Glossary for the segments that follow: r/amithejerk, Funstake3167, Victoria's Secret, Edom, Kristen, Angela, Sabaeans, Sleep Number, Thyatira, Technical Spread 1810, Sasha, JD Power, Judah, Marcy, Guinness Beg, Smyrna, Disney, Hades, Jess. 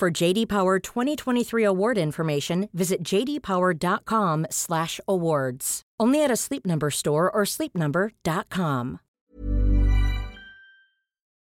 For JD Power 2023 award information, visit jdpower.com/awards. Only at a Sleep Number store or sleepnumber.com.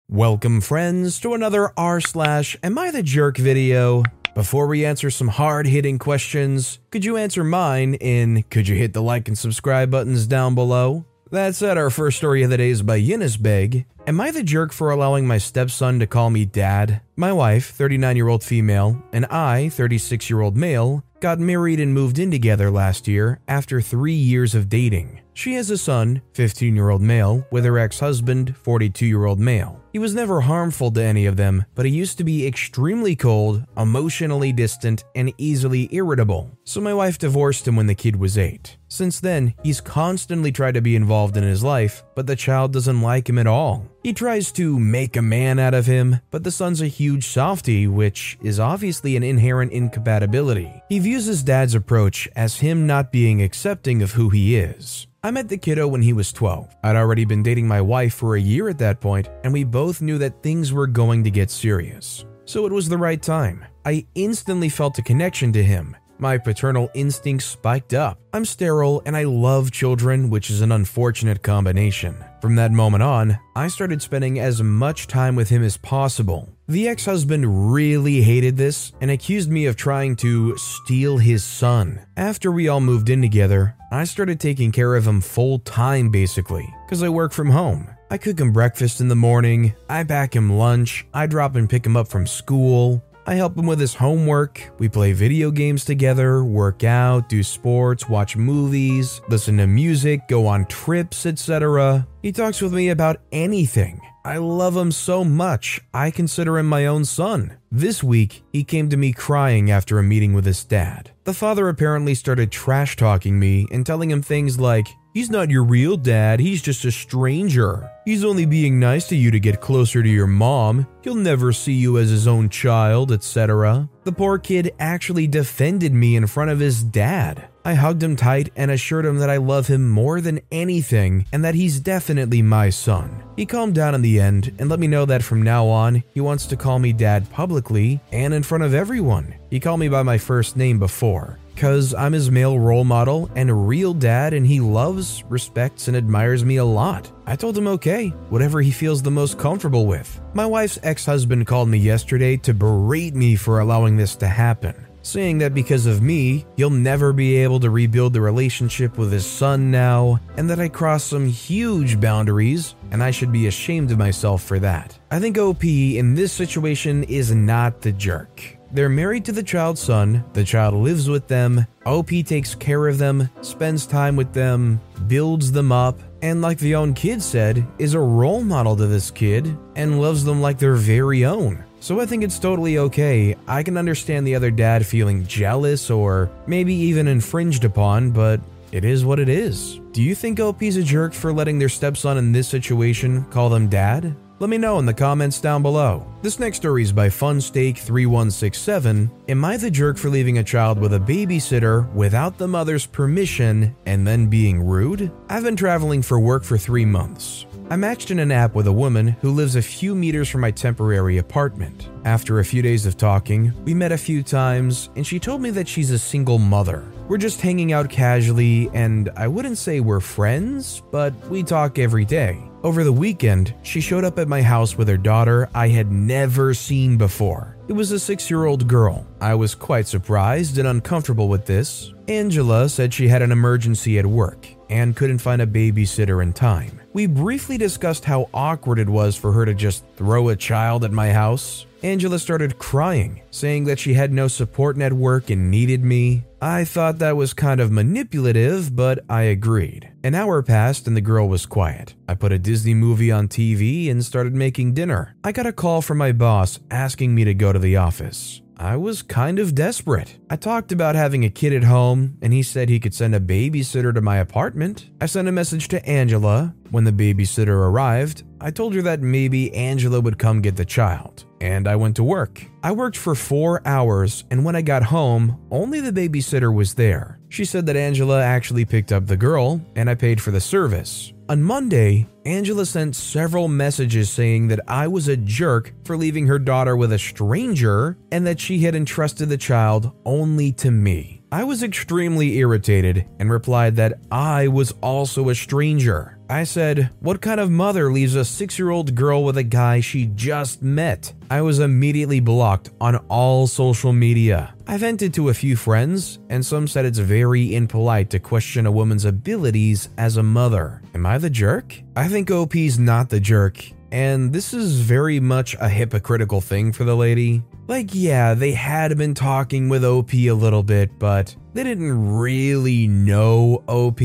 Welcome, friends, to another r/Am I the Jerk video. Before we answer some hard-hitting questions, could you answer mine in could you hit the like and subscribe buttons down below? That said, our first story of the day is by Guinness Beg. Am I the jerk for allowing my stepson to call me dad? My wife, 39-year-old female, and I, 36-year-old male, got married and moved in together last year after 3 years of dating. She has a son, 15-year-old male, with her ex-husband, 42-year-old male. He was never harmful to any of them, but he used to be extremely cold, emotionally distant, and easily irritable. So my wife divorced him when the kid was 8. Since then, he's constantly tried to be involved in his life, but the child doesn't like him at all. He tries to make a man out of him, but the son's a huge softie, which is obviously an inherent incompatibility. He views his dad's approach as him not being accepting of who he is. I met the kiddo when he was 12. I'd already been dating my wife for a year at that point, and we both knew that things were going to get serious. So it was the right time. I instantly felt a connection to him. My paternal instincts spiked up. I'm sterile and I love children, which is an unfortunate combination. From that moment on, I started spending as much time with him as possible. The ex-husband really hated this and accused me of trying to steal his son. After we all moved in together, I started taking care of him full-time basically, because I work from home. I cook him breakfast in the morning, I pack him lunch, I drop and pick him up from school, I help him with his homework, we play video games together, work out, do sports, watch movies, listen to music, go on trips, etc. He talks with me about anything. I love him so much, I consider him my own son. This week, he came to me crying after a meeting with his dad. The father apparently started trash-talking me and telling him things like, "He's not your real dad, he's just a stranger. He's only being nice to you to get closer to your mom. He'll never see you as his own child," etc. The poor kid actually defended me in front of his dad. I hugged him tight and assured him that I love him more than anything and that he's definitely my son. He calmed down in the end and let me know that from now on, he wants to call me dad publicly and in front of everyone. He called me by my first name before, because I'm his male role model and a real dad, and he loves, respects, and admires me a lot. I told him okay, whatever he feels the most comfortable with. My wife's ex-husband called me yesterday to berate me for allowing this to happen, saying that because of me, he'll never be able to rebuild the relationship with his son now, and that I crossed some huge boundaries, and I should be ashamed of myself for that. I think OP in this situation is not the jerk. They're married to the child's son, the child lives with them, OP takes care of them, spends time with them, builds them up, and like the own kid said, is a role model to this kid and loves them like their very own. So I think it's totally okay. I can understand the other dad feeling jealous or maybe even infringed upon, but it is what it is. Do you think OP's a jerk for letting their stepson in this situation call them dad? Let me know in the comments down below. This next story is by Funstake3167. Am I the jerk for leaving a child with a babysitter without the mother's permission and then being rude? I've been traveling for work for 3 months. I matched in an app with a woman who lives a few meters from my temporary apartment. After a few days of talking, we met a few times, and she told me that she's a single mother. We're just hanging out casually, and I wouldn't say we're friends, but we talk every day. Over the weekend, she showed up at my house with her daughter I had never seen before. It was a 6-year-old girl. I was quite surprised and uncomfortable with this. Angela said she had an emergency at work and couldn't find a babysitter in time. We briefly discussed how awkward it was for her to just throw a child at my house. Angela started crying, saying that she had no support network and needed me. I thought that was kind of manipulative, but I agreed. An hour passed and the girl was quiet. I put a Disney movie on TV and started making dinner. I got a call from my boss asking me to go to the office. I was kind of desperate. I talked about having a kid at home, and he said he could send a babysitter to my apartment. I sent a message to Angela. When the babysitter arrived, I told her that maybe Angela would come get the child, and I went to work. I worked for 4 hours, and when I got home, only the babysitter was there. She said that Angela actually picked up the girl, and I paid for the service. On Monday, Angela sent several messages saying that I was a jerk for leaving her daughter with a stranger and that she had entrusted the child only to me. I was extremely irritated and replied that I was also a stranger. I said, "What kind of mother leaves a 6-year-old girl with a guy she just met?" I was immediately blocked on all social media. I vented to a few friends, and some said it's very impolite to question a woman's abilities as a mother. Am I the jerk? I think OP's not the jerk, and this is very much a hypocritical thing for the lady. Like, yeah, they had been talking with OP a little bit, but they didn't really know OP.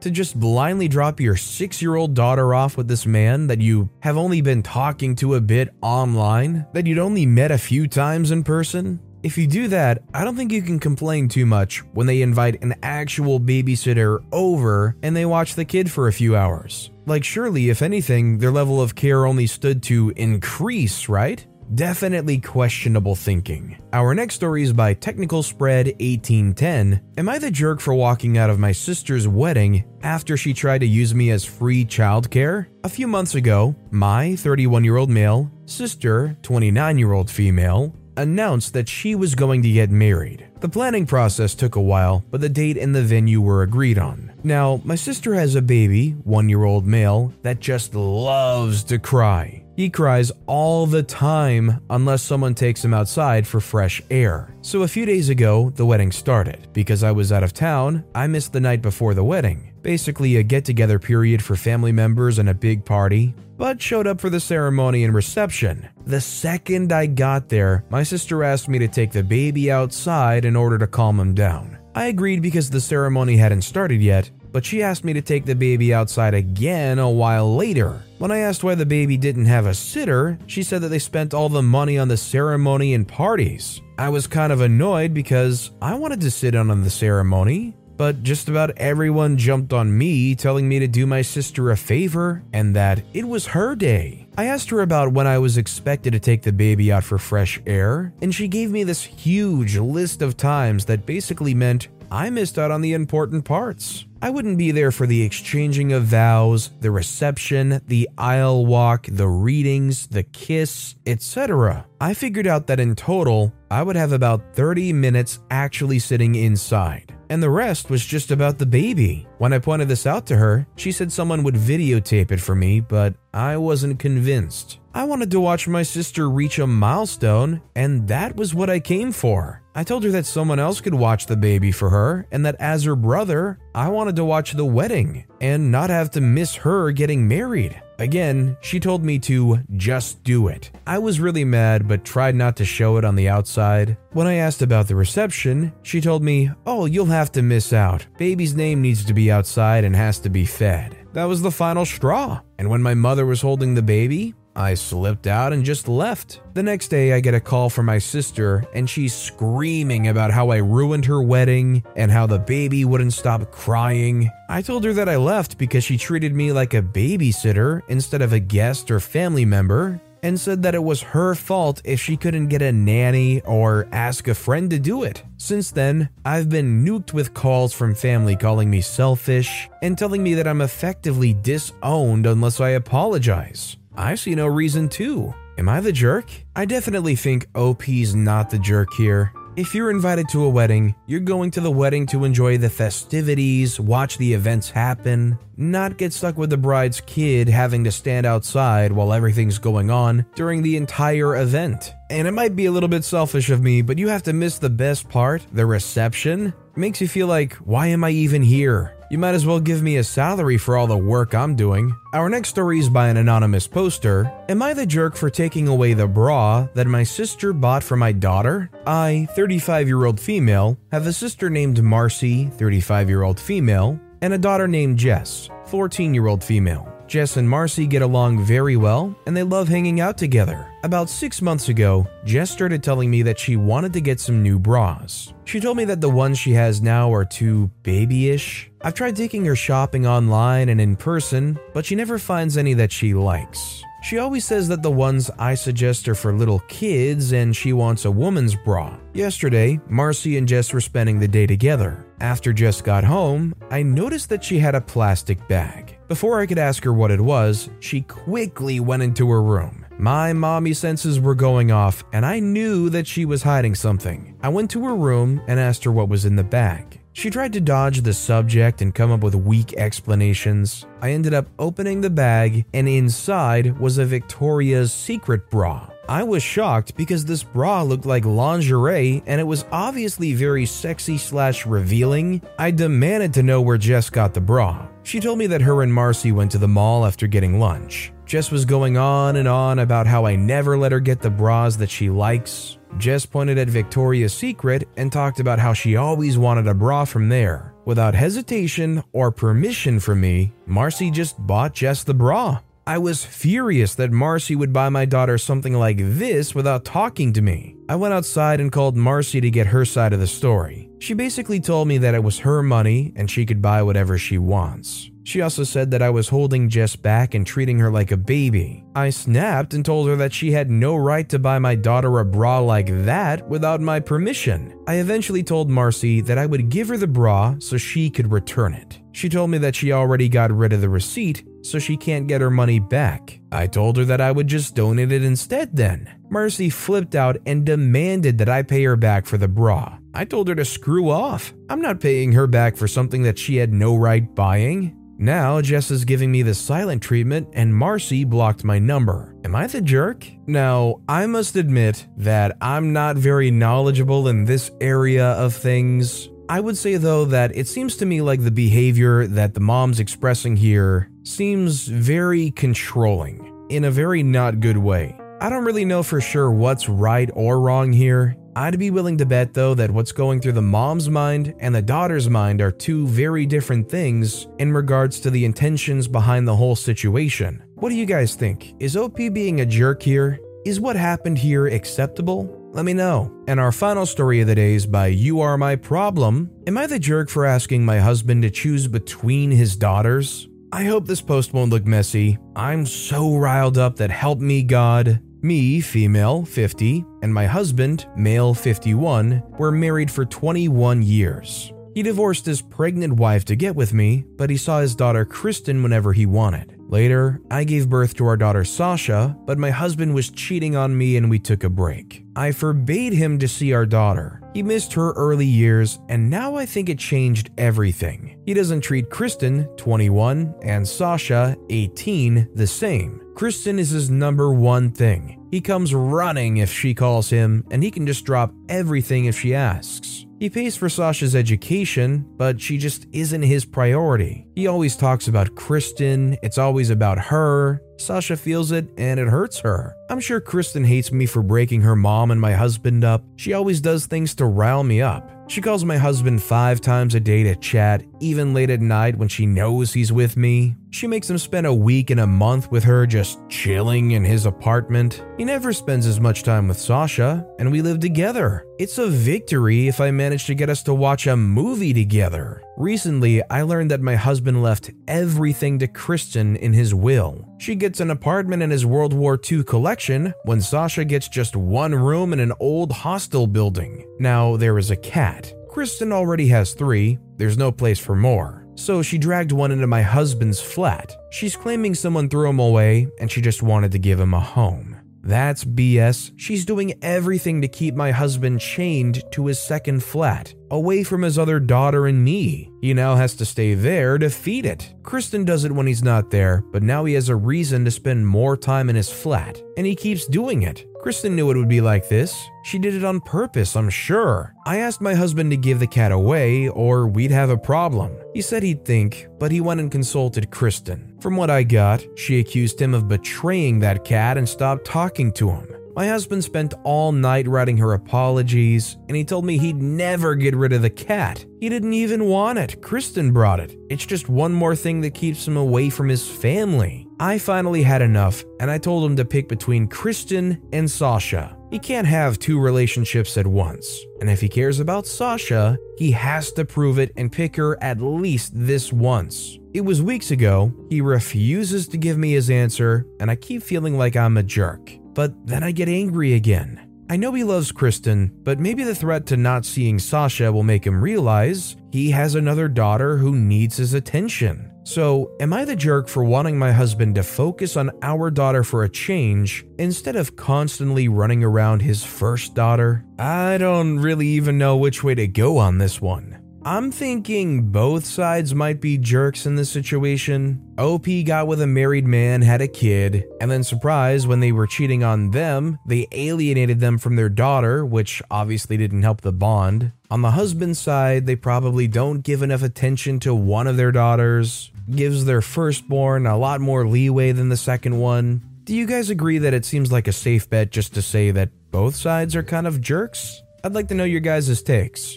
To just blindly drop your 6-year-old daughter off with this man that you have only been talking to a bit online, that you'd only met a few times in person? If you do that, I don't think you can complain too much when they invite an actual babysitter over and they watch the kid for a few hours. Like, surely, if anything, their level of care only stood to increase, right? Definitely questionable thinking. Our next story is by Technical Spread 1810. Am I the jerk for walking out of my sister's wedding after she tried to use me as free childcare? A few months ago, my 31-year-old male, sister, 29-year-old female, announced that she was going to get married. The planning process took a while, but the date and the venue were agreed on. Now, my sister has a baby, 1-year-old male, that just loves to cry. He cries all the time unless someone takes him outside for fresh air. So a few days ago, the wedding started. Because I was out of town, I missed the night before the wedding. Basically a get-together period for family members and a big party, but showed up for the ceremony and reception. The second I got there, my sister asked me to take the baby outside in order to calm him down. I agreed because the ceremony hadn't started yet, but she asked me to take the baby outside again a while later. When I asked why the baby didn't have a sitter, she said that they spent all the money on the ceremony and parties. I was kind of annoyed because I wanted to sit in on the ceremony, but just about everyone jumped on me telling me to do my sister a favor and that it was her day. I asked her about when I was expected to take the baby out for fresh air, and she gave me this huge list of times that basically meant I missed out on the important parts. I wouldn't be there for the exchanging of vows, the reception, the aisle walk, the readings, the kiss, etc. I figured out that in total, I would have about 30 minutes actually sitting inside, and the rest was just about the baby. When I pointed this out to her, she said someone would videotape it for me, but I wasn't convinced. I wanted to watch my sister reach a milestone, and that was what I came for. I told her that someone else could watch the baby for her, and that as her brother, I wanted to watch the wedding and not have to miss her getting married. Again, she told me to just do it. I was really mad, but tried not to show it on the outside. When I asked about the reception, she told me, "Oh, you'll have to miss out. Baby's name needs to be outside and has to be fed." That was the final straw. And when my mother was holding the baby, I slipped out and just left. The next day, I get a call from my sister, and she's screaming about how I ruined her wedding and how the baby wouldn't stop crying. I told her that I left because she treated me like a babysitter instead of a guest or family member, and said that it was her fault if she couldn't get a nanny or ask a friend to do it. Since then, I've been nuked with calls from family calling me selfish and telling me that I'm effectively disowned unless I apologize. I see no reason to. Am I the jerk? I definitely think OP's not the jerk here. If you're invited to a wedding, you're going to the wedding to enjoy the festivities, watch the events happen, not get stuck with the bride's kid having to stand outside while everything's going on during the entire event. And it might be a little bit selfish of me, but you have to miss the best part, the reception. It makes you feel like, why am I even here? You might as well give me a salary for all the work I'm doing. Our next story is by an anonymous poster. Am I the jerk for taking away the bra that my sister bought for my daughter? I, 35-year-old female, have a sister named Marcy, 35-year-old female, and a daughter named Jess, 14-year-old female. Jess and Marcy get along very well, and they love hanging out together. About 6 months ago, Jess started telling me that she wanted to get some new bras. She told me that the ones she has now are too babyish. I've tried taking her shopping online and in person, but she never finds any that she likes. She always says that the ones I suggest are for little kids and she wants a woman's bra. Yesterday, Marcy and Jess were spending the day together. After Jess got home, I noticed that she had a plastic bag. Before I could ask her what it was, she quickly went into her room. My mommy senses were going off and I knew that she was hiding something. I went to her room and asked her what was in the bag. She tried to dodge the subject and come up with weak explanations. I ended up opening the bag, and inside was a Victoria's Secret bra. I was shocked because this bra looked like lingerie and it was obviously very sexy/revealing. I demanded to know where Jess got the bra. She told me that her and Marcy went to the mall after getting lunch. Jess was going on and on about how I never let her get the bras that she likes. Jess pointed at Victoria's Secret and talked about how she always wanted a bra from there. Without hesitation or permission from me, Marcy just bought Jess the bra. I was furious that Marcy would buy my daughter something like this without talking to me. I went outside and called Marcy to get her side of the story. She basically told me that it was her money and she could buy whatever she wants. She also said that I was holding Jess back and treating her like a baby. I snapped and told her that she had no right to buy my daughter a bra like that without my permission. I eventually told Marcy that I would give her the bra so she could return it. She told me that she already got rid of the receipt, so she can't get her money back. I told her that I would just donate it instead then. Marcy flipped out and demanded that I pay her back for the bra. I told her to screw off. I'm not paying her back for something that she had no right buying. Now Jess is giving me the silent treatment and Marcy blocked my number. Am I the jerk? Now, I must admit that I'm not very knowledgeable in this area of things. I would say though that it seems to me like the behavior that the mom's expressing here seems very controlling in a very not good way. I don't really know for sure what's right or wrong here. I'd be willing to bet though that what's going through the mom's mind and the daughter's mind are two very different things in regards to the intentions behind the whole situation. What do you guys think? Is OP being a jerk here? Is what happened here acceptable? Let me know. And our final story of the day is by You Are My Problem. Am I the jerk for asking my husband to choose between his daughters? I hope this post won't look messy. I'm so riled up that help me God. Me, female, 50, and my husband, male, 51, were married for 21 years. He divorced his pregnant wife to get with me, but he saw his daughter Kristen whenever he wanted. Later, I gave birth to our daughter Sasha, but my husband was cheating on me and we took a break. I forbade him to see our daughter. He missed her early years, and now I think it changed everything. He doesn't treat Kristen, 21, and Sasha, 18, the same. Kristen is his number one thing. He comes running if she calls him, and he can just drop everything if she asks. He pays for Sasha's education, but she just isn't his priority. He always talks about Kristen, it's always about her. Sasha feels it and it hurts her. I'm sure Kristen hates me for breaking her mom and my husband up. She always does things to rile me up. She calls my husband 5 times a day to chat, even late at night when she knows he's with me. She makes him spend a week and a month with her just chilling in his apartment. He never spends as much time with Sasha, and we live together. It's a victory if I manage to get us to watch a movie together. Recently, I learned that my husband left everything to Kristen in his will. She gets an apartment in his World War II collection when Sasha gets just one room in an old hostel building. Now there is a cat. Kristen already has 3, there's no place for more. So she dragged one into my husband's flat. She's claiming someone threw him away and she just wanted to give him a home. That's BS. She's doing everything to keep my husband chained to his second flat, away from his other daughter and me. He now has to stay there to feed it. Kristen does it when he's not there, but now he has a reason to spend more time in his flat, and he keeps doing it. Kristen knew it would be like this. She did it on purpose, I'm sure. I asked my husband to give the cat away or we'd have a problem. He said he'd think, but he went and consulted Kristen. From what I got, she accused him of betraying that cat and stopped talking to him. My husband spent all night writing her apologies, and he told me he'd never get rid of the cat. He didn't even want it. Kristen brought it. It's just one more thing that keeps him away from his family. I finally had enough, and I told him to pick between Kristen and Sasha. He can't have two relationships at once, and if he cares about Sasha, he has to prove it and pick her at least this once. It was weeks ago. He refuses to give me his answer, and I keep feeling like I'm a jerk. But then I get angry again. I know he loves Kristen, but maybe the threat to not seeing Sasha will make him realize he has another daughter who needs his attention. So, am I the jerk for wanting my husband to focus on our daughter for a change instead of constantly running around his first daughter? I don't really even know which way to go on this one. I'm thinking both sides might be jerks in this situation. OP got with a married man, had a kid, and then surprise, when they were cheating on them, they alienated them from their daughter, which obviously didn't help the bond. On the husband's side, they probably don't give enough attention to one of their daughters, gives their firstborn a lot more leeway than the second one. Do you guys agree that it seems like a safe bet just to say that both sides are kind of jerks? I'd like to know your guys' takes.